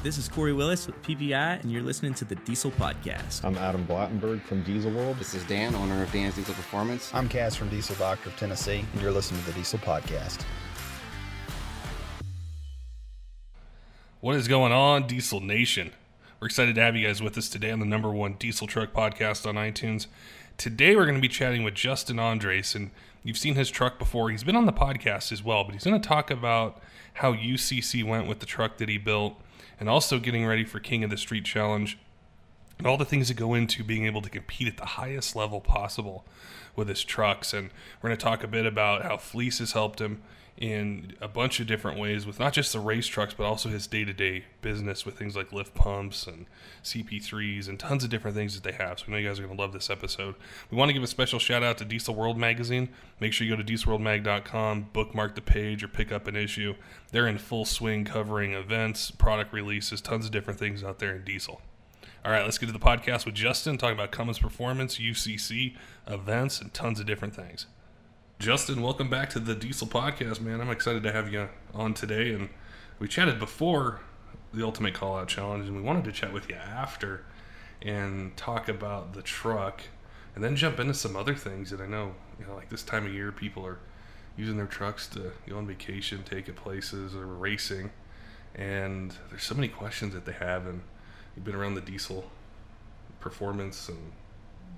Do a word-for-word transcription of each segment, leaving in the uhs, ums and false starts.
This is Corey Willis with P V I, and you're listening to the Diesel Podcast. I'm Adam Blattenberg from Diesel World. This is Dan, owner of Dan's Diesel Performance. I'm Cass from Diesel Doctor of Tennessee, and you're listening to the Diesel Podcast. What is going on, Diesel Nation? We're excited to have you guys with us today on the number one diesel truck podcast on iTunes. Today we're going to be chatting with Justin Andres, and you've seen his truck before. He's been on the podcast as well, but he's going to talk about how U C C went with the truck that he built, and also getting ready for King of the Street Challenge, and all the things that go into being able to compete at the highest level possible with his trucks. And we're going to talk a bit about how Fleece has helped him in a bunch of different ways with not just the race trucks, but also his day-to-day business with things like lift pumps and C P threes and tons of different things that they have. So we know you guys are going to love this episode. We want to give a special shout-out to Diesel World Magazine. Make sure you go to diesel world mag dot com, bookmark the page, or pick up an issue. They're in full swing covering events, product releases, tons of different things out there in diesel. All right, let's get to the podcast with Justin, talking about Cummins Performance, U C C, events, and tons of different things. Justin, welcome back to the Diesel Podcast, man. I'm excited to have you on today. And we chatted before the Ultimate Callout Challenge, and we wanted to chat with you after and talk about the truck and then jump into some other things that I know, you know, like this time of year, people are using their trucks to go on vacation, take it places, or racing. And there's so many questions that they have. And you've been around the diesel performance and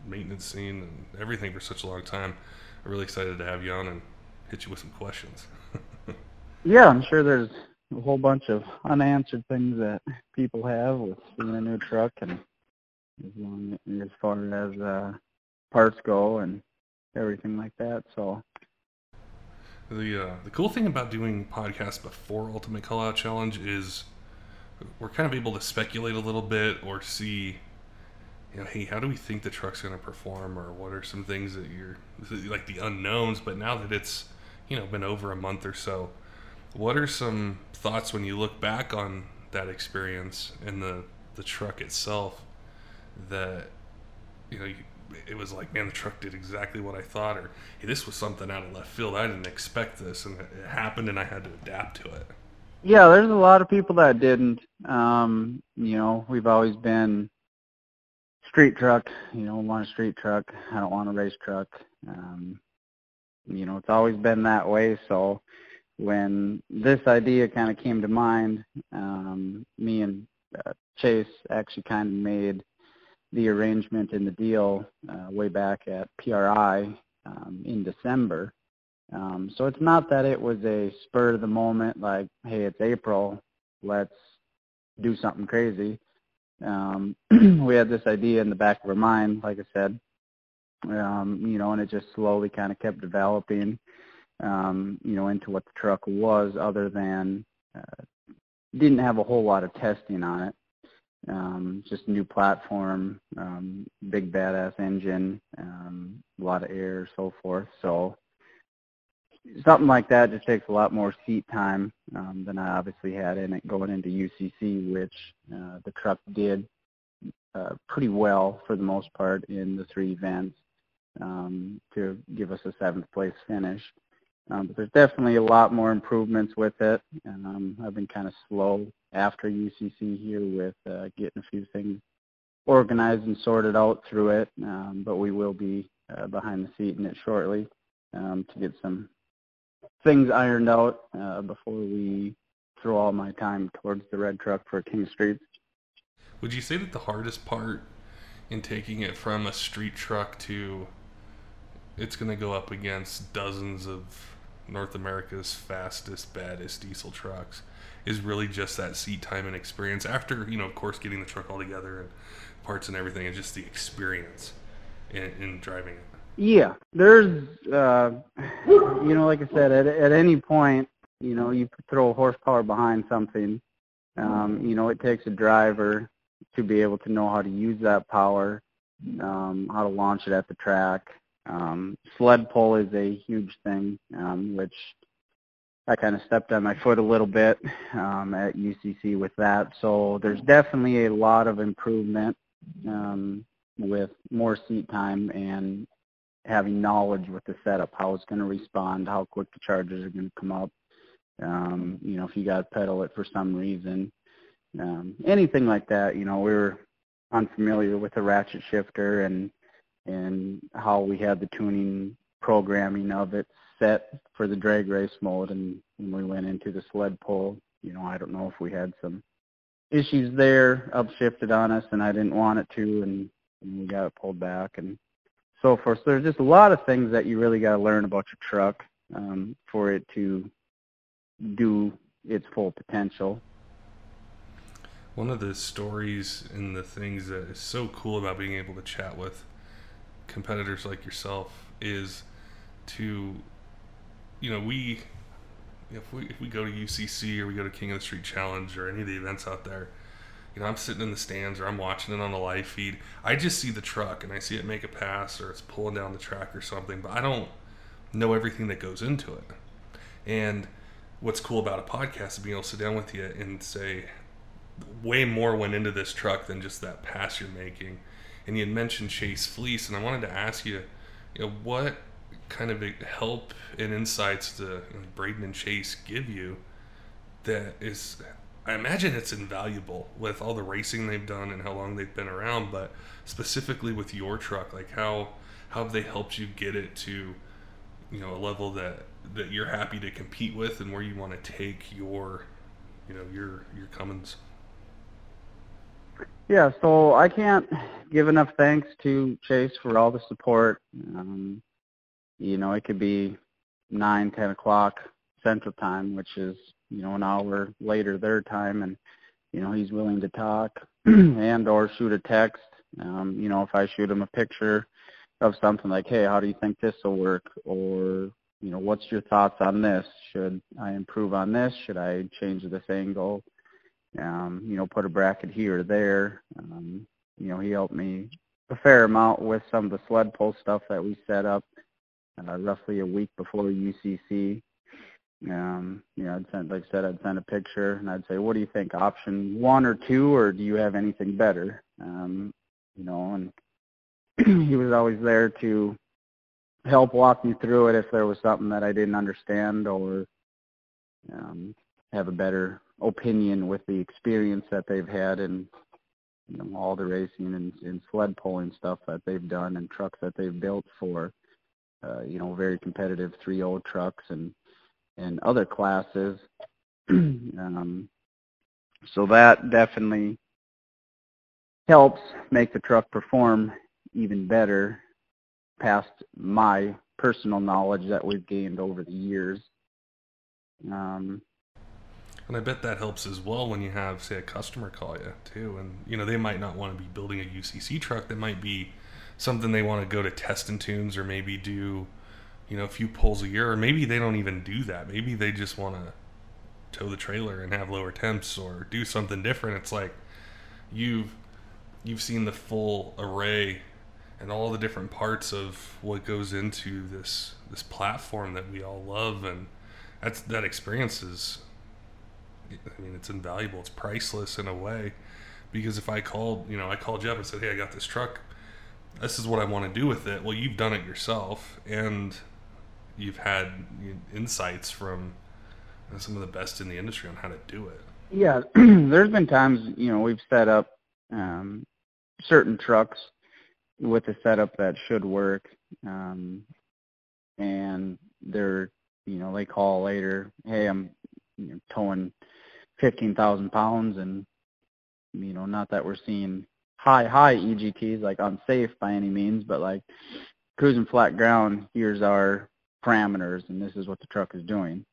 maintenance scene and everything for such a long time. I'm really excited to have you on and hit you with some questions. Yeah, I'm sure there's a whole bunch of unanswered things that people have with seeing a new truck, and as, long, as far as uh, parts go and everything like that. So the uh, the cool thing about doing podcasts before Ultimate Callout Challenge is we're kind of able to speculate a little bit or see, you know, hey, how do we think the truck's going to perform, or what are some things that you're, like the unknowns, but now that it's, you know, been over a month or so, what are some thoughts when you look back on that experience and the, the truck itself that, you know, you, it was like, man, the truck did exactly what I thought, or hey, this was something out of left field, I didn't expect this, and it happened and I had to adapt to it? Yeah, there's a lot of people that didn't. Um, you know, we've always been street truck, you know, I want a street truck, I don't want a race truck. Um, you know, it's always been that way. So when this idea kind of came to mind, um, me and uh, Chase actually kind of made the arrangement in the deal uh, way back at P R I um, in December. Um, so it's not that it was a spur of the moment, like, hey, it's April, let's do something crazy. Um, we had this idea in the back of our mind, like I said, um, you know, and it just slowly kind of kept developing, um, you know, into what the truck was, other than uh, didn't have a whole lot of testing on it. Um, just new platform, um, big badass engine, um, a lot of air, so forth. So something like that just takes a lot more seat time um, than I obviously had in it going into U C C, which uh, the truck did uh, pretty well for the most part in the three events um, to give us a seventh place finish. Um, but there's definitely a lot more improvements with it, and um, I've been kind of slow after U C C here with uh, getting a few things organized and sorted out through it, um, but we will be uh, behind the seat in it shortly um, to get some things ironed out uh, before we throw all my time towards the red truck for King of Streets. Would you say that the hardest part in taking it from a street truck to, it's going to go up against dozens of North America's fastest, baddest diesel trucks, is really just that seat time and experience after, you know, of course, getting the truck all together and parts and everything, and just the experience in, in driving it? Yeah, there's, uh, you know, like I said, at, at any point, you know, you throw horsepower behind something, um, you know, it takes a driver to be able to know how to use that power, um, how to launch it at the track. Um, sled pull is a huge thing, um, which I kind of stepped on my foot a little bit um, at U C C with that. So there's definitely a lot of improvement um, with more seat time and having knowledge with the setup, how it's going to respond, how quick the charges are going to come up. Um, you know, if you got to pedal it for some reason, um, anything like that. You know, we were unfamiliar with the ratchet shifter and and how we had the tuning programming of it set for the drag race mode. And when we went into the sled pull, you know, I don't know if we had some issues there, upshifted on us, and I didn't want it to, and, and we got it pulled back and so forth. So there's just a lot of things that you really got to learn about your truck um, for it to do its full potential. One of the stories and the things that is so cool about being able to chat with competitors like yourself is to, you know, we if we if we go to U C C or we go to King of the Street Challenge or any of the events out there, you know, I'm sitting in the stands or I'm watching it on the live feed. I just see the truck and I see it make a pass or it's pulling down the track or something, but I don't know everything that goes into it. And what's cool about a podcast is being able to sit down with you and say, way more went into this truck than just that pass you're making. And you had mentioned Chase Fleece, and I wanted to ask you, you know, what kind of help and insights do Braden and Chase give you that is, I imagine it's invaluable with all the racing they've done and how long they've been around, but specifically with your truck, like how, how have they helped you get it to, you know, a level that that you're happy to compete with and where you want to take your, you know, your, your Cummins? Yeah, so I can't give enough thanks to Chase for all the support. Um, you know, it could be nine, ten o'clock Central Time, which is, you know, an hour later their time, and, you know, he's willing to talk and or shoot a text. Um, you know, if I shoot him a picture of something like, hey, how do you think this will work? Or, you know, what's your thoughts on this? Should I improve on this? Should I change this angle? Um, you know, put a bracket here or there. Um, you know, he helped me a fair amount with some of the sled pull stuff that we set up uh, roughly a week before U C C. Um, you know, I'd send, like I said, I'd send a picture and I'd say, what do you think, option one or two, or do you have anything better? Um, you know, and he was always there to help walk me through it if there was something that I didn't understand or um, have a better opinion with the experience that they've had and, you know, all the racing and, and sled pulling stuff that they've done and trucks that they've built for, uh, you know, very competitive three oh trucks and and other classes. um, so that definitely helps make the truck perform even better past my personal knowledge that we've gained over the years. Um, and I bet that helps as well when you have, say, a customer call you, too. And, you know, they might not want to be building a U C C truck. That might be something they want to go to test and tunes or maybe do, you know, a few pulls a year, or maybe they don't even do that. Maybe they just want to tow the trailer and have lower temps or do something different. It's like you've you've seen the full array and all the different parts of what goes into this this platform that we all love, and that's that experience is, I mean, it's invaluable. It's priceless in a way, because if I called, you know, I called you up and said, hey, I got this truck. This is what I want to do with it. Well, you've done it yourself, and you've had insights from some of the best in the industry on how to do it. Yeah, there's been times, you know, we've set up um, certain trucks with a setup that should work, um, and they're, you know, they call later, hey, I'm you know, towing fifteen thousand pounds, and, you know, not that we're seeing high, high E G Ts, like unsafe by any means, but like cruising flat ground, here's our parameters and this is what the truck is doing.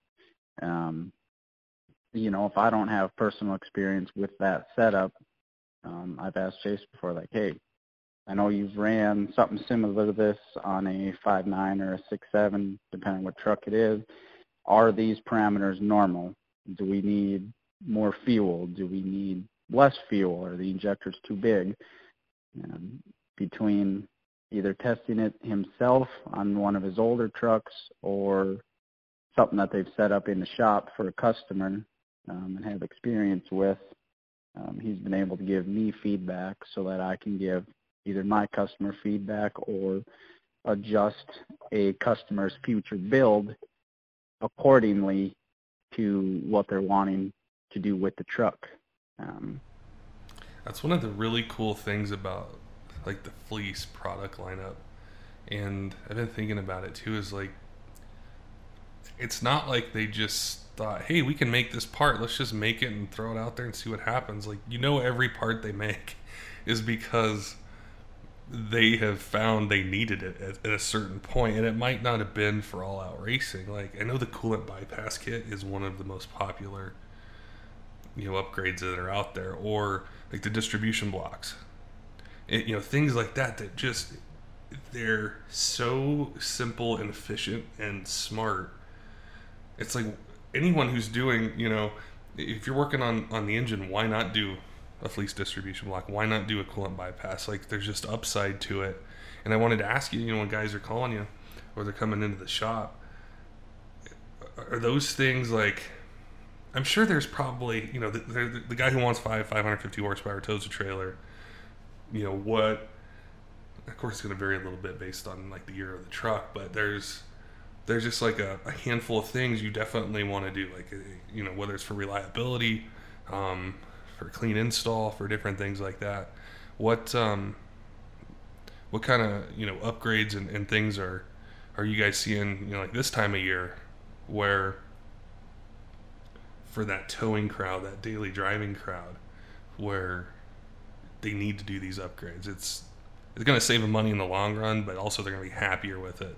Um, you know, if I don't have personal experience with that setup, um, I've asked Chase before, like, hey, I know you've ran something similar to this on a five nine or a six seven, depending on what truck it is. Are these parameters normal? Do we need more fuel? Do we need less fuel or the injector's too big. Um, between either testing it himself on one of his older trucks or something that they've set up in the shop for a customer um, and have experience with, um, he's been able to give me feedback so that I can give either my customer feedback or adjust a customer's future build accordingly to what they're wanting to do with the truck. Um, That's one of the really cool things about like the Fleece product lineup. And I've been thinking about it too, is like, it's not like they just thought, hey, we can make this part, let's just make it and throw it out there and see what happens. Like, you know, every part they make is because they have found they needed it at, at a certain point, and it might not have been for all out racing. Like, I know the coolant bypass kit is one of the most popular, you know, upgrades that are out there, or like the distribution blocks, it, you know, things like that, that just, they're so simple and efficient and smart. It's like anyone who's doing, you know, if you're working on, on the engine, why not do a Fleece distribution block? Why not do a coolant bypass? Like, there's just upside to it. And I wanted to ask you, you know, when guys are calling you or they're coming into the shop, are those things like, I'm sure there's probably, you know, the, the, the guy who wants five, five hundred fifty horsepower, tows a trailer, you know, what, of course it's going to vary a little bit based on like the year of the truck, but there's, there's just like a, a handful of things you definitely want to do. Like, you know, whether it's for reliability, um, for clean install, for different things like that. What, um, what kind of, you know, upgrades and, and things are, are you guys seeing, you know, like this time of year where, for that towing crowd, that daily driving crowd, where they need to do these upgrades? It's it's going to save them money in the long run, but also they're going to be happier with it,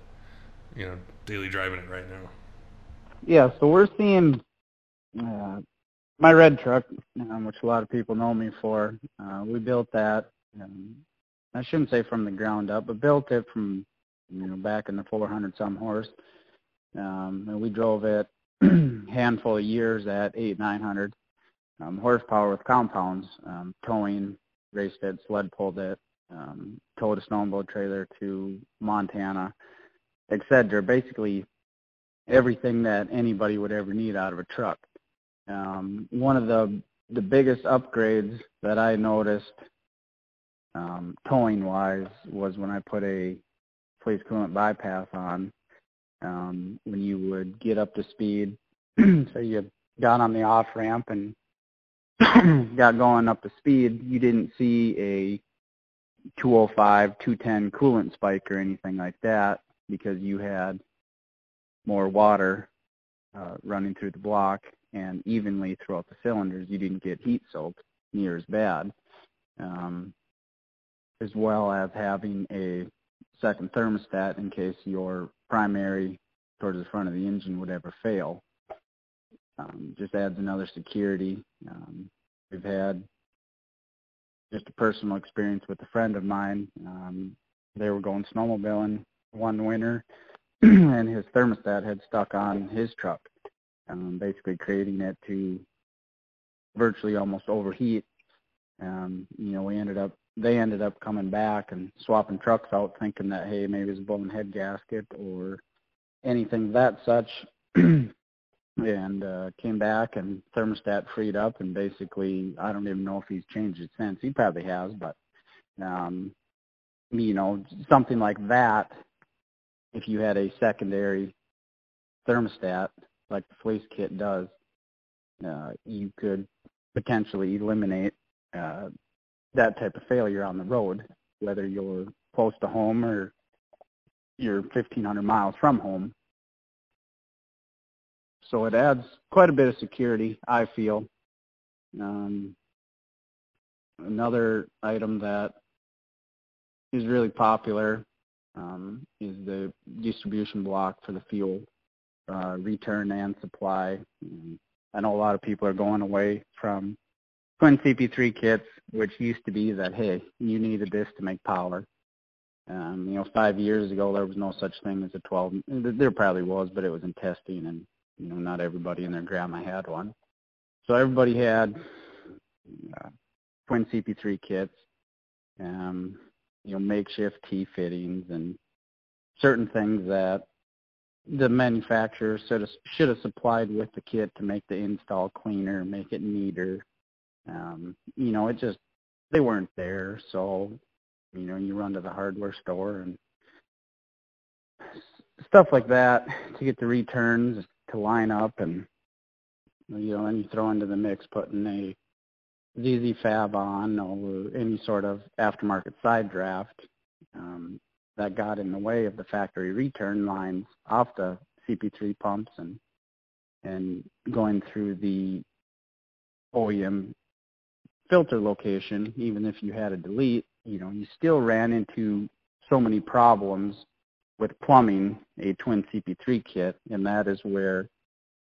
you know, daily driving it right now. Yeah, so we're seeing uh, my red truck, um, which a lot of people know me for. Uh, we built that, um, I shouldn't say from the ground up, but built it from, you know, back in the four hundred some horse, um, and we drove it handful of years at eight, nine hundred um, horsepower with compounds, um, towing, raced it, sled pulled it, um, towed a snowmobile trailer to Montana, et cetera. Basically, everything that anybody would ever need out of a truck. Um, one of the the biggest upgrades that I noticed um, towing wise was when I put a Fleece coolant bypass on. Um, when you would get up to speed, so you got on the off ramp and got going up to speed, you didn't see a two oh five, two ten coolant spike or anything like that because you had more water uh, running through the block and evenly throughout the cylinders. You didn't get heat soaked near as bad, um, as well as having a second thermostat in case your primary towards the front of the engine would ever fail. Um, just adds another security. Um, we've had just a personal experience with a friend of mine. Um, they were going snowmobiling one winter, and his thermostat had stuck on his truck, um, basically creating it to virtually almost overheat. Um, you know, we ended up they ended up coming back and swapping trucks out thinking that, hey, maybe it's a blown head gasket or anything of that such, and uh, came back and thermostat freed up, and basically I don't even know if he's changed it since. He probably has, but, um, you know, something like that, if you had a secondary thermostat like the Fleece kit does, uh, you could potentially eliminate uh, that type of failure on the road, whether you're close to home or you're fifteen hundred miles from home. So it adds quite a bit of security, I feel. Um, another item that is really popular um, is the distribution block for the fuel, uh, return and supply. I know a lot of people are going away from twin C P three kits, which used to be that, hey, you needed this to make power. Um, you know, five years ago, there was no such thing as a twelve. There probably was, but it was in testing, and, you know, not everybody and their grandma had one. So everybody had uh, twin C P three kits, um, you know, makeshift T fittings and certain things that the manufacturer should have, should have supplied with the kit to make the install cleaner, make it neater. Um, you know, it just, they weren't there. So, you know, you run to the hardware store and stuff like that to get the returns to line up, and, you know, and you throw into the mix putting a Z Z Fab on or any sort of aftermarket side draft um, that got in the way of the factory return lines off the C P three pumps and and going through the O E M filter location. Even if you had a delete, you know, you still ran into so many problems with plumbing a twin C P three kit, and that is where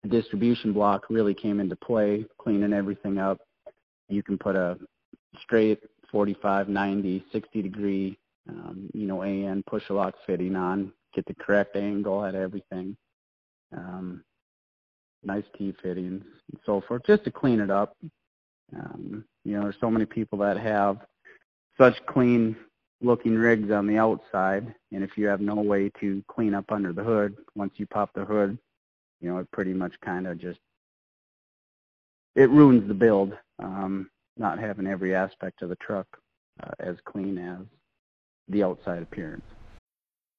the distribution block really came into play, cleaning everything up. You can put a straight forty-five, ninety, sixty degree, um, you know, A N push-a-lock fitting on, get the correct angle at everything, um, nice T fittings and so forth, just to clean it up. Um, you know, there's so many people that have such clean looking rigs on the outside, and if you have no way to clean up under the hood, once you pop the hood, you know, it pretty much kind of just, it ruins the build, um, not having every aspect of the truck uh, as clean as the outside appearance.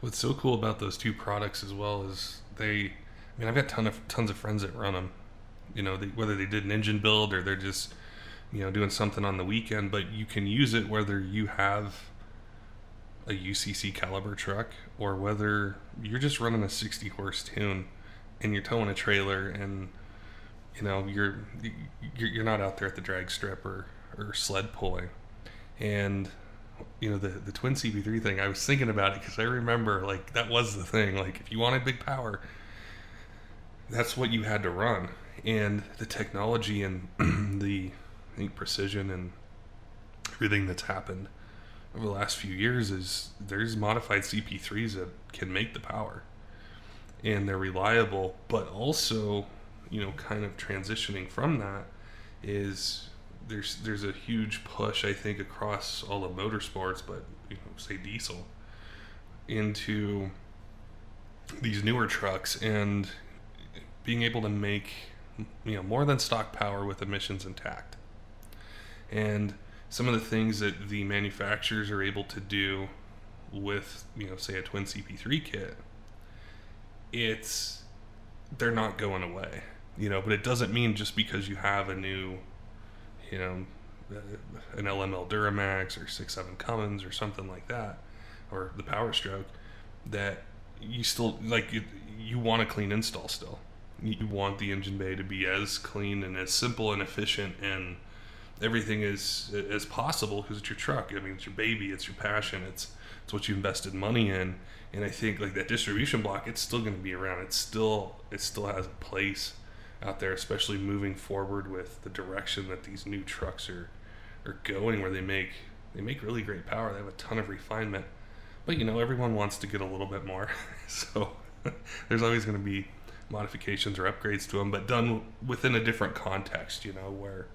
What's so cool about those two products as well is they, I mean, I've got ton of, tons of friends that run them, you know, they, whether they did an engine build or they're just, you know, doing something on the weekend, but you can use it whether you have a U C C caliber truck or whether you're just running a sixty horse tune and you're towing a trailer and, you know, you're, you're not out there at the drag strip or, or sled pulling. And you know, the, the twin C P three thing, I was thinking about it because I remember, like, that was the thing. Like, if you wanted big power, that's what you had to run. And the technology and the, I think, precision and everything that's happened over the last few years is there's modified C P threes that can make the power. And they're reliable. But also, you know, kind of transitioning from that is... There's there's a huge push, I think, across all of motorsports, but you know, say diesel, into these newer trucks and being able to make, you know, more than stock power with emissions intact. And some of the things that the manufacturers are able to do with, you know, say a twin C P three kit, it's they're not going away, you know. But it doesn't mean just because you have a new, you know, an L M L Duramax or six seven Cummins or something like that, or the Power Stroke, that you still, like, you, you want a clean install still. You want the engine bay to be as clean and as simple and efficient and everything is as possible because it's your truck. I mean, it's your baby, it's your passion, it's it's what you invested money in. And I think, like, that distribution block, it's still going to be around. It's still, it still has a place out there, especially moving forward with the direction that these new trucks are are going, where they make they make really great power. They have a ton of refinement, but you know, everyone wants to get a little bit more, so there's always going to be modifications or upgrades to them, but done within a different context, you know, where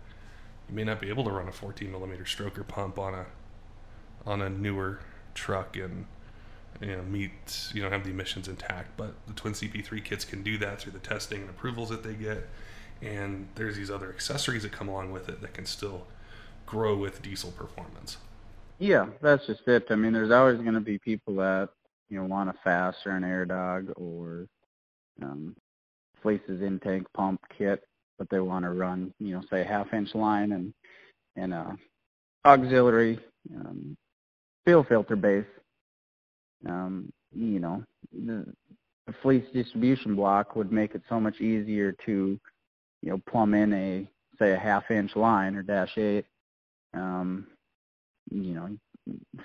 you may not be able to run a fourteen millimeter stroker pump on a on a newer truck and, you know, meet, you know, have the emissions intact, but the twin C P three kits can do that through the testing and approvals that they get, and there's these other accessories that come along with it that can still grow with diesel performance. Yeah, that's just it. I mean, there's always going to be people that, you know, want a FASS or an Air Dog or um, Fleece's intake pump kit, but they want to run, you know, say a half-inch line and and a auxiliary um, fuel filter base. Um, you know, the, the Fleece distribution block would make it so much easier to, you know, plumb in a, say, a half-inch line or dash eight Um, you know,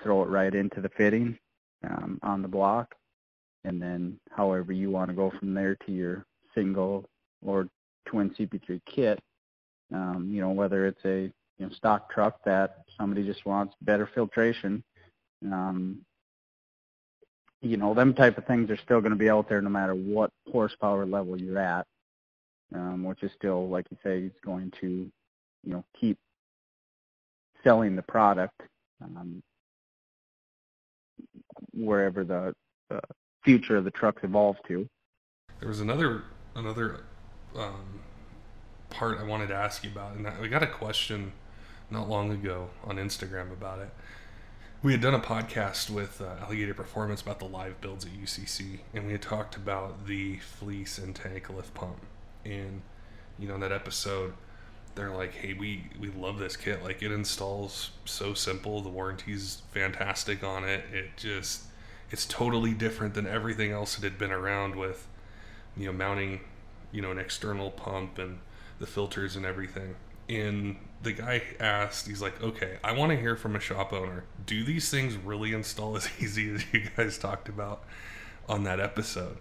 throw it right into the fitting um, on the block, and then however you want to go from there to your single or twin C P three kit. Um, you know, whether it's a you know, stock truck that somebody just wants better filtration, um, you know, them type of things are still going to be out there no matter what horsepower level you're at, um, which is still, like you say, it's going to, you know, keep selling the product um, wherever the, the future of the trucks evolve to. There was another another um, part I wanted to ask you about, and I got a question not long ago on Instagram about it. We had done a podcast with uh, Alligator Performance about the live builds at U C C, and we had talked about the fleece and tank lift pump. And, you know, in that episode, they're like, hey, we, we love this kit. Like, it installs so simple. The warranty's fantastic on it. It just, it's totally different than everything else that had been around with, you know, mounting, you know, an external pump and the filters and everything. And the guy asked, he's like, okay, I want to hear from a shop owner. Do these things really install as easy as you guys talked about on that episode?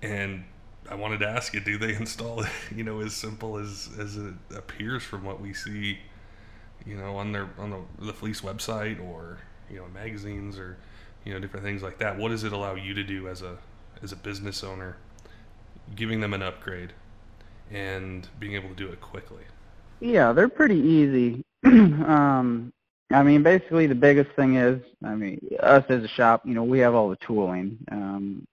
And I wanted to ask you, do they install, you know, as simple as, as it appears from what we see, you know, on their on the, the Fleece website or, you know, magazines or, you know, different things like that? What does it allow you to do as a as a business owner, giving them an upgrade and being able to do it quickly? Yeah, they're pretty easy. um, I mean, basically the biggest thing is, I mean, us as a shop, you know, we have all the tooling, um,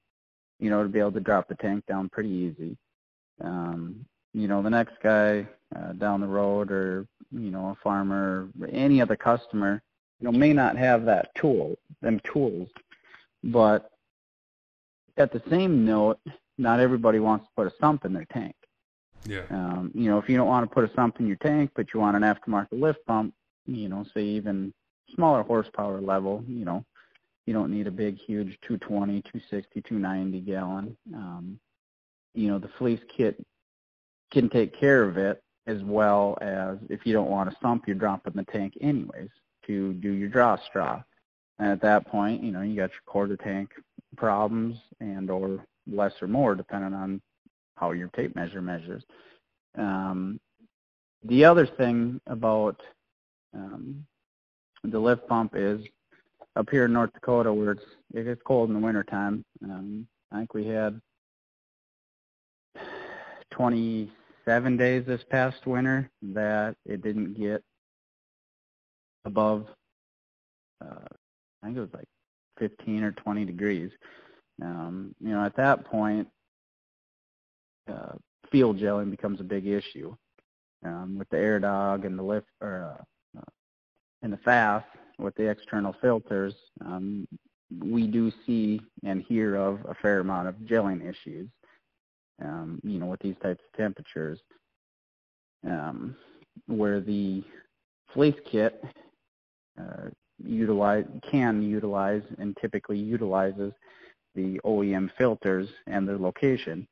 you know, to be able to drop the tank down pretty easy. Um, you know, the next guy uh, down the road or, you know, a farmer, or any other customer, you know, may not have that tool, them tools. But at the same note, not everybody wants to put a sump in their tank. Yeah. Um, you know, if you don't want to put a sump in your tank, but you want an aftermarket lift pump, you know, say even smaller horsepower level, you know, you don't need a big, huge two twenty, two sixty, two ninety gallon. Um, you know, the Fleece kit can take care of it, as well as if you don't want a sump, you're dropping the tank anyways to do your draw straw. And at that point, you know, you got your quarter tank problems and or less or more, depending on how your tape measure measures. Um, the other thing about um, the lift pump is up here in North Dakota where it's, it gets cold in the wintertime. Um, I think we had twenty-seven days this past winter that it didn't get above, uh, I think it was like fifteen or twenty degrees. Um, you know, at that point, Uh, fuel gelling becomes a big issue um, with the Air Dog and the lift, or uh, uh, and the FASS with the external filters. Um, we do see and hear of a fair amount of gelling issues, um, you know, with these types of temperatures. Um, where the Fleece kit uh, utilize can utilize and typically utilizes the O E M filters and their location.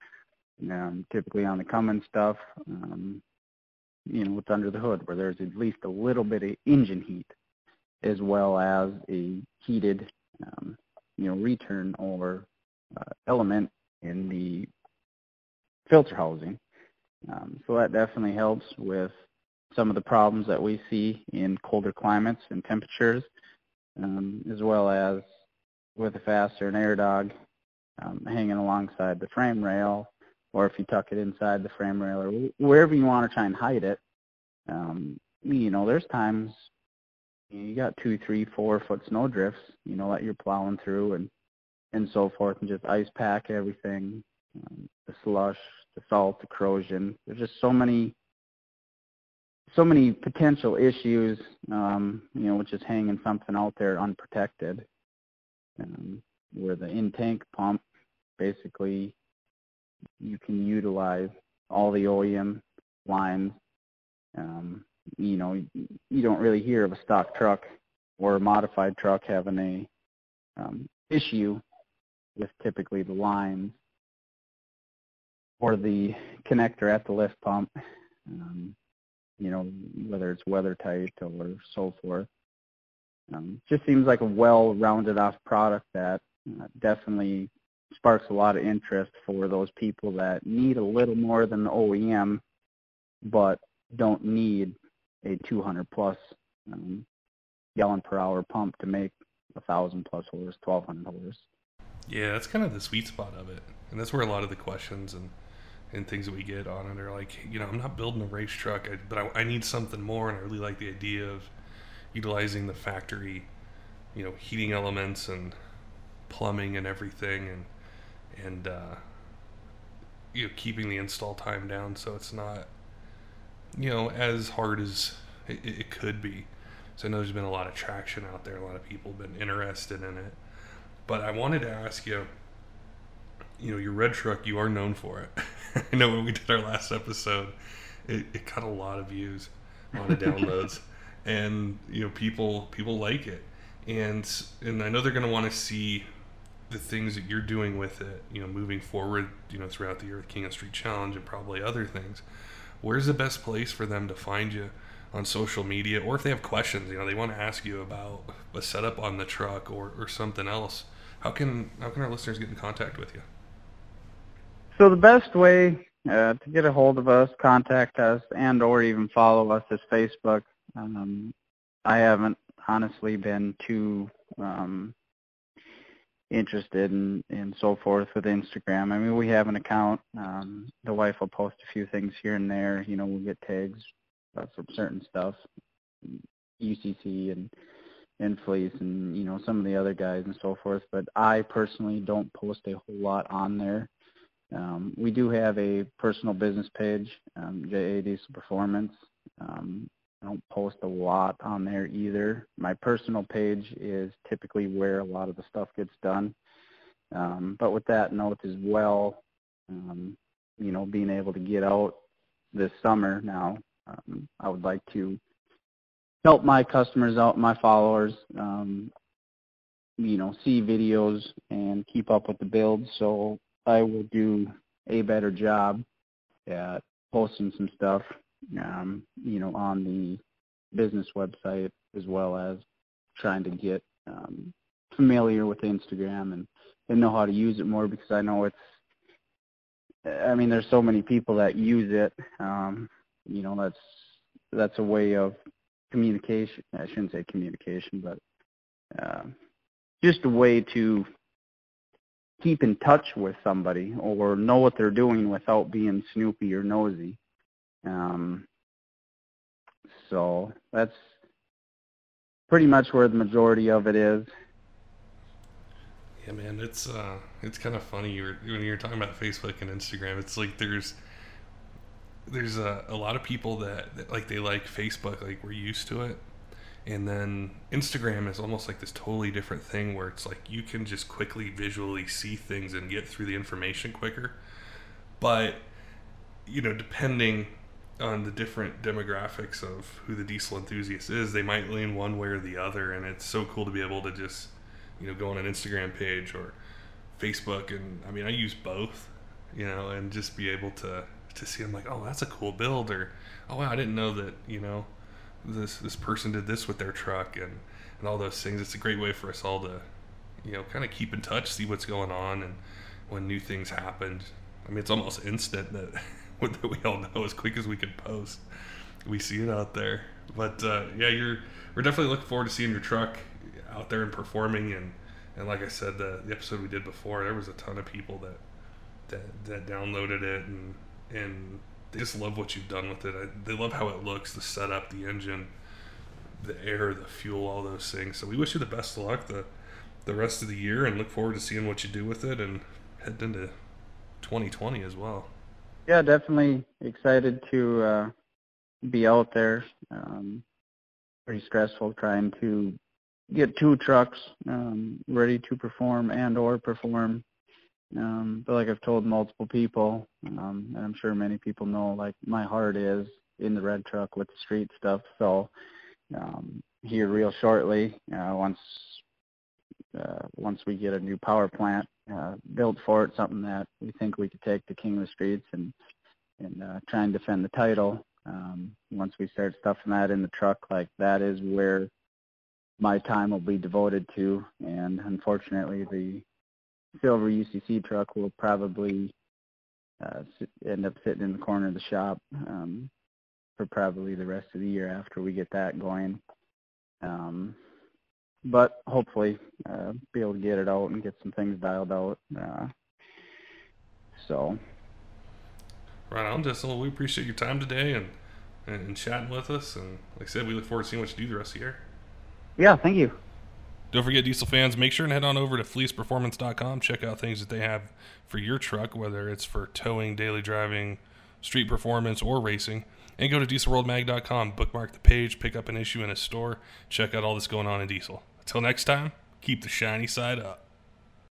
Um, typically on the Cummins stuff, um, you know, it's under the hood where there's at least a little bit of engine heat, as well as a heated, um, you know, return or uh, element in the filter housing. Um, so that definitely helps with some of the problems that we see in colder climates and temperatures, um, as well as with a faster and Air Dog um, hanging alongside the frame rail, or if you tuck it inside the frame rail or wherever you want to try and hide it. Um, you know, there's times you got two, three, four foot snow drifts, you know, that you're plowing through and, and so forth, and just ice pack everything, um, the slush, the salt, the corrosion. There's just so many, so many potential issues, um, you know, with just hanging something out there unprotected, um, where the in-tank pump basically, you can utilize all the O E M lines. Um, you know, you don't really hear of a stock truck or a modified truck having a um, issue with typically the lines or the connector at the lift pump. Um, you know, whether it's weather tight or so forth. Um, just seems like a well-rounded off product that uh, definitely sparks a lot of interest for those people that need a little more than the O E M, but don't need a two hundred plus um, gallon per hour pump to make one thousand plus horse, twelve hundred horse. Yeah, that's kind of the sweet spot of it. And that's where a lot of the questions and, and things that we get on it are like, you know, I'm not building a race truck, I, but I, I need something more, and I really like the idea of utilizing the factory, you know, heating elements and plumbing and everything, and and uh, you know, keeping the install time down so it's not, you know, as hard as it, it could be. So I know there's been a lot of traction out there, a lot of people have been interested in it. But I wanted to ask you, you know, your red truck, you are known for it. I know when we did our last episode, it, it got a lot of views, a lot of downloads. And, you know, people people like it. And and I know they're going to want to see the things that you're doing with it, you know, moving forward, you know, throughout the year with King of the Street Challenge and probably other things. Where's the best place for them to find you on social media? Or if they have questions, you know, they want to ask you about a setup on the truck or, or something else, how can how can our listeners get in contact with you? So the best way uh, to get a hold of us, contact us, and or even follow us is Facebook. Um, I haven't honestly been too um, interested in, in so forth with Instagram. I mean, we have an account. Um, the wife will post a few things here and there. You know, we'll get tags about some certain stuff, U C C and, and Fleece and, you know, some of the other guys and so forth. But I personally don't post a whole lot on there. Um, we do have a personal business page, um, J A Diesel Performance. Um, I don't post a lot on there either. My personal page is typically where a lot of the stuff gets done. Um, but with that note as well, um, you know, being able to get out this summer now, um, I would like to help my customers out, my followers, um, you know, see videos and keep up with the build. So I will do a better job at posting some stuff, um, you know, on the business website, as well as trying to get um, familiar with Instagram and, and know how to use it more, because I know it's, I mean, there's so many people that use it. Um, you know, that's that's a way of communication. I shouldn't say communication, but uh, just a way to keep in touch with somebody or know what they're doing without being snoopy or nosy. Um, so that's pretty much where the majority of it is. Yeah, man, it's uh, it's kind of funny you were, when you were talking about Facebook and Instagram. It's like there's there's a, a lot of people that, that like they like Facebook, like we're used to it. And then Instagram is almost like this totally different thing where it's like you can just quickly visually see things and get through the information quicker. But, you know, depending on the different demographics of who the diesel enthusiast is, they might lean one way or the other. And it's so cool to be able to just, you know, go on an Instagram page or Facebook. And, I mean, I use both, you know, and just be able to, to see, I'm like, oh, that's a cool build. Or, oh, wow, I didn't know that, you know, this this person did this with their truck and, and all those things. It's a great way for us all to, you know, kind of keep in touch, see what's going on and when new things happen. I mean, it's almost instant that, that we all know as quick as we can post. We see it out there. But, uh, yeah, you're we're definitely looking forward to seeing your truck out there and performing. And, and like I said, the, the episode we did before, there was a ton of people that that, that downloaded it and and they just love what you've done with it. I, they love how it looks, the setup, the engine, the air, the fuel, all those things. So we wish you the best of luck the the rest of the year and look forward to seeing what you do with it and heading into twenty twenty as well. Yeah, definitely excited to uh, be out there. Um, pretty stressful trying to get two trucks um, ready to perform and or perform. Um, but like I've told multiple people, um, and I'm sure many people know, like my heart is in the red truck with the street stuff. So um, here real shortly, uh, once uh, once we get a new power plant uh, built for it, something that we think we could take to King of the Streets and, and uh, try and defend the title, Um, once we start stuffing that in the truck, like that is where my time will be devoted to. And unfortunately, the silver U C C truck will probably uh, sit, end up sitting in the corner of the shop um, for probably the rest of the year after we get that going. Um, but hopefully uh, be able to get it out and get some things dialed out. Uh, so... Right on, Justin. We appreciate your time today and, and chatting with us. And like I said, we look forward to seeing what you do the rest of the year. Yeah, thank you. Don't forget, diesel fans, make sure and head on over to fleece performance dot com. Check out things that they have for your truck, whether it's for towing, daily driving, street performance, or racing. And go to diesel world mag dot com. Bookmark the page, pick up an issue in a store. Check out all that's going on in diesel. Until next time, keep the shiny side up.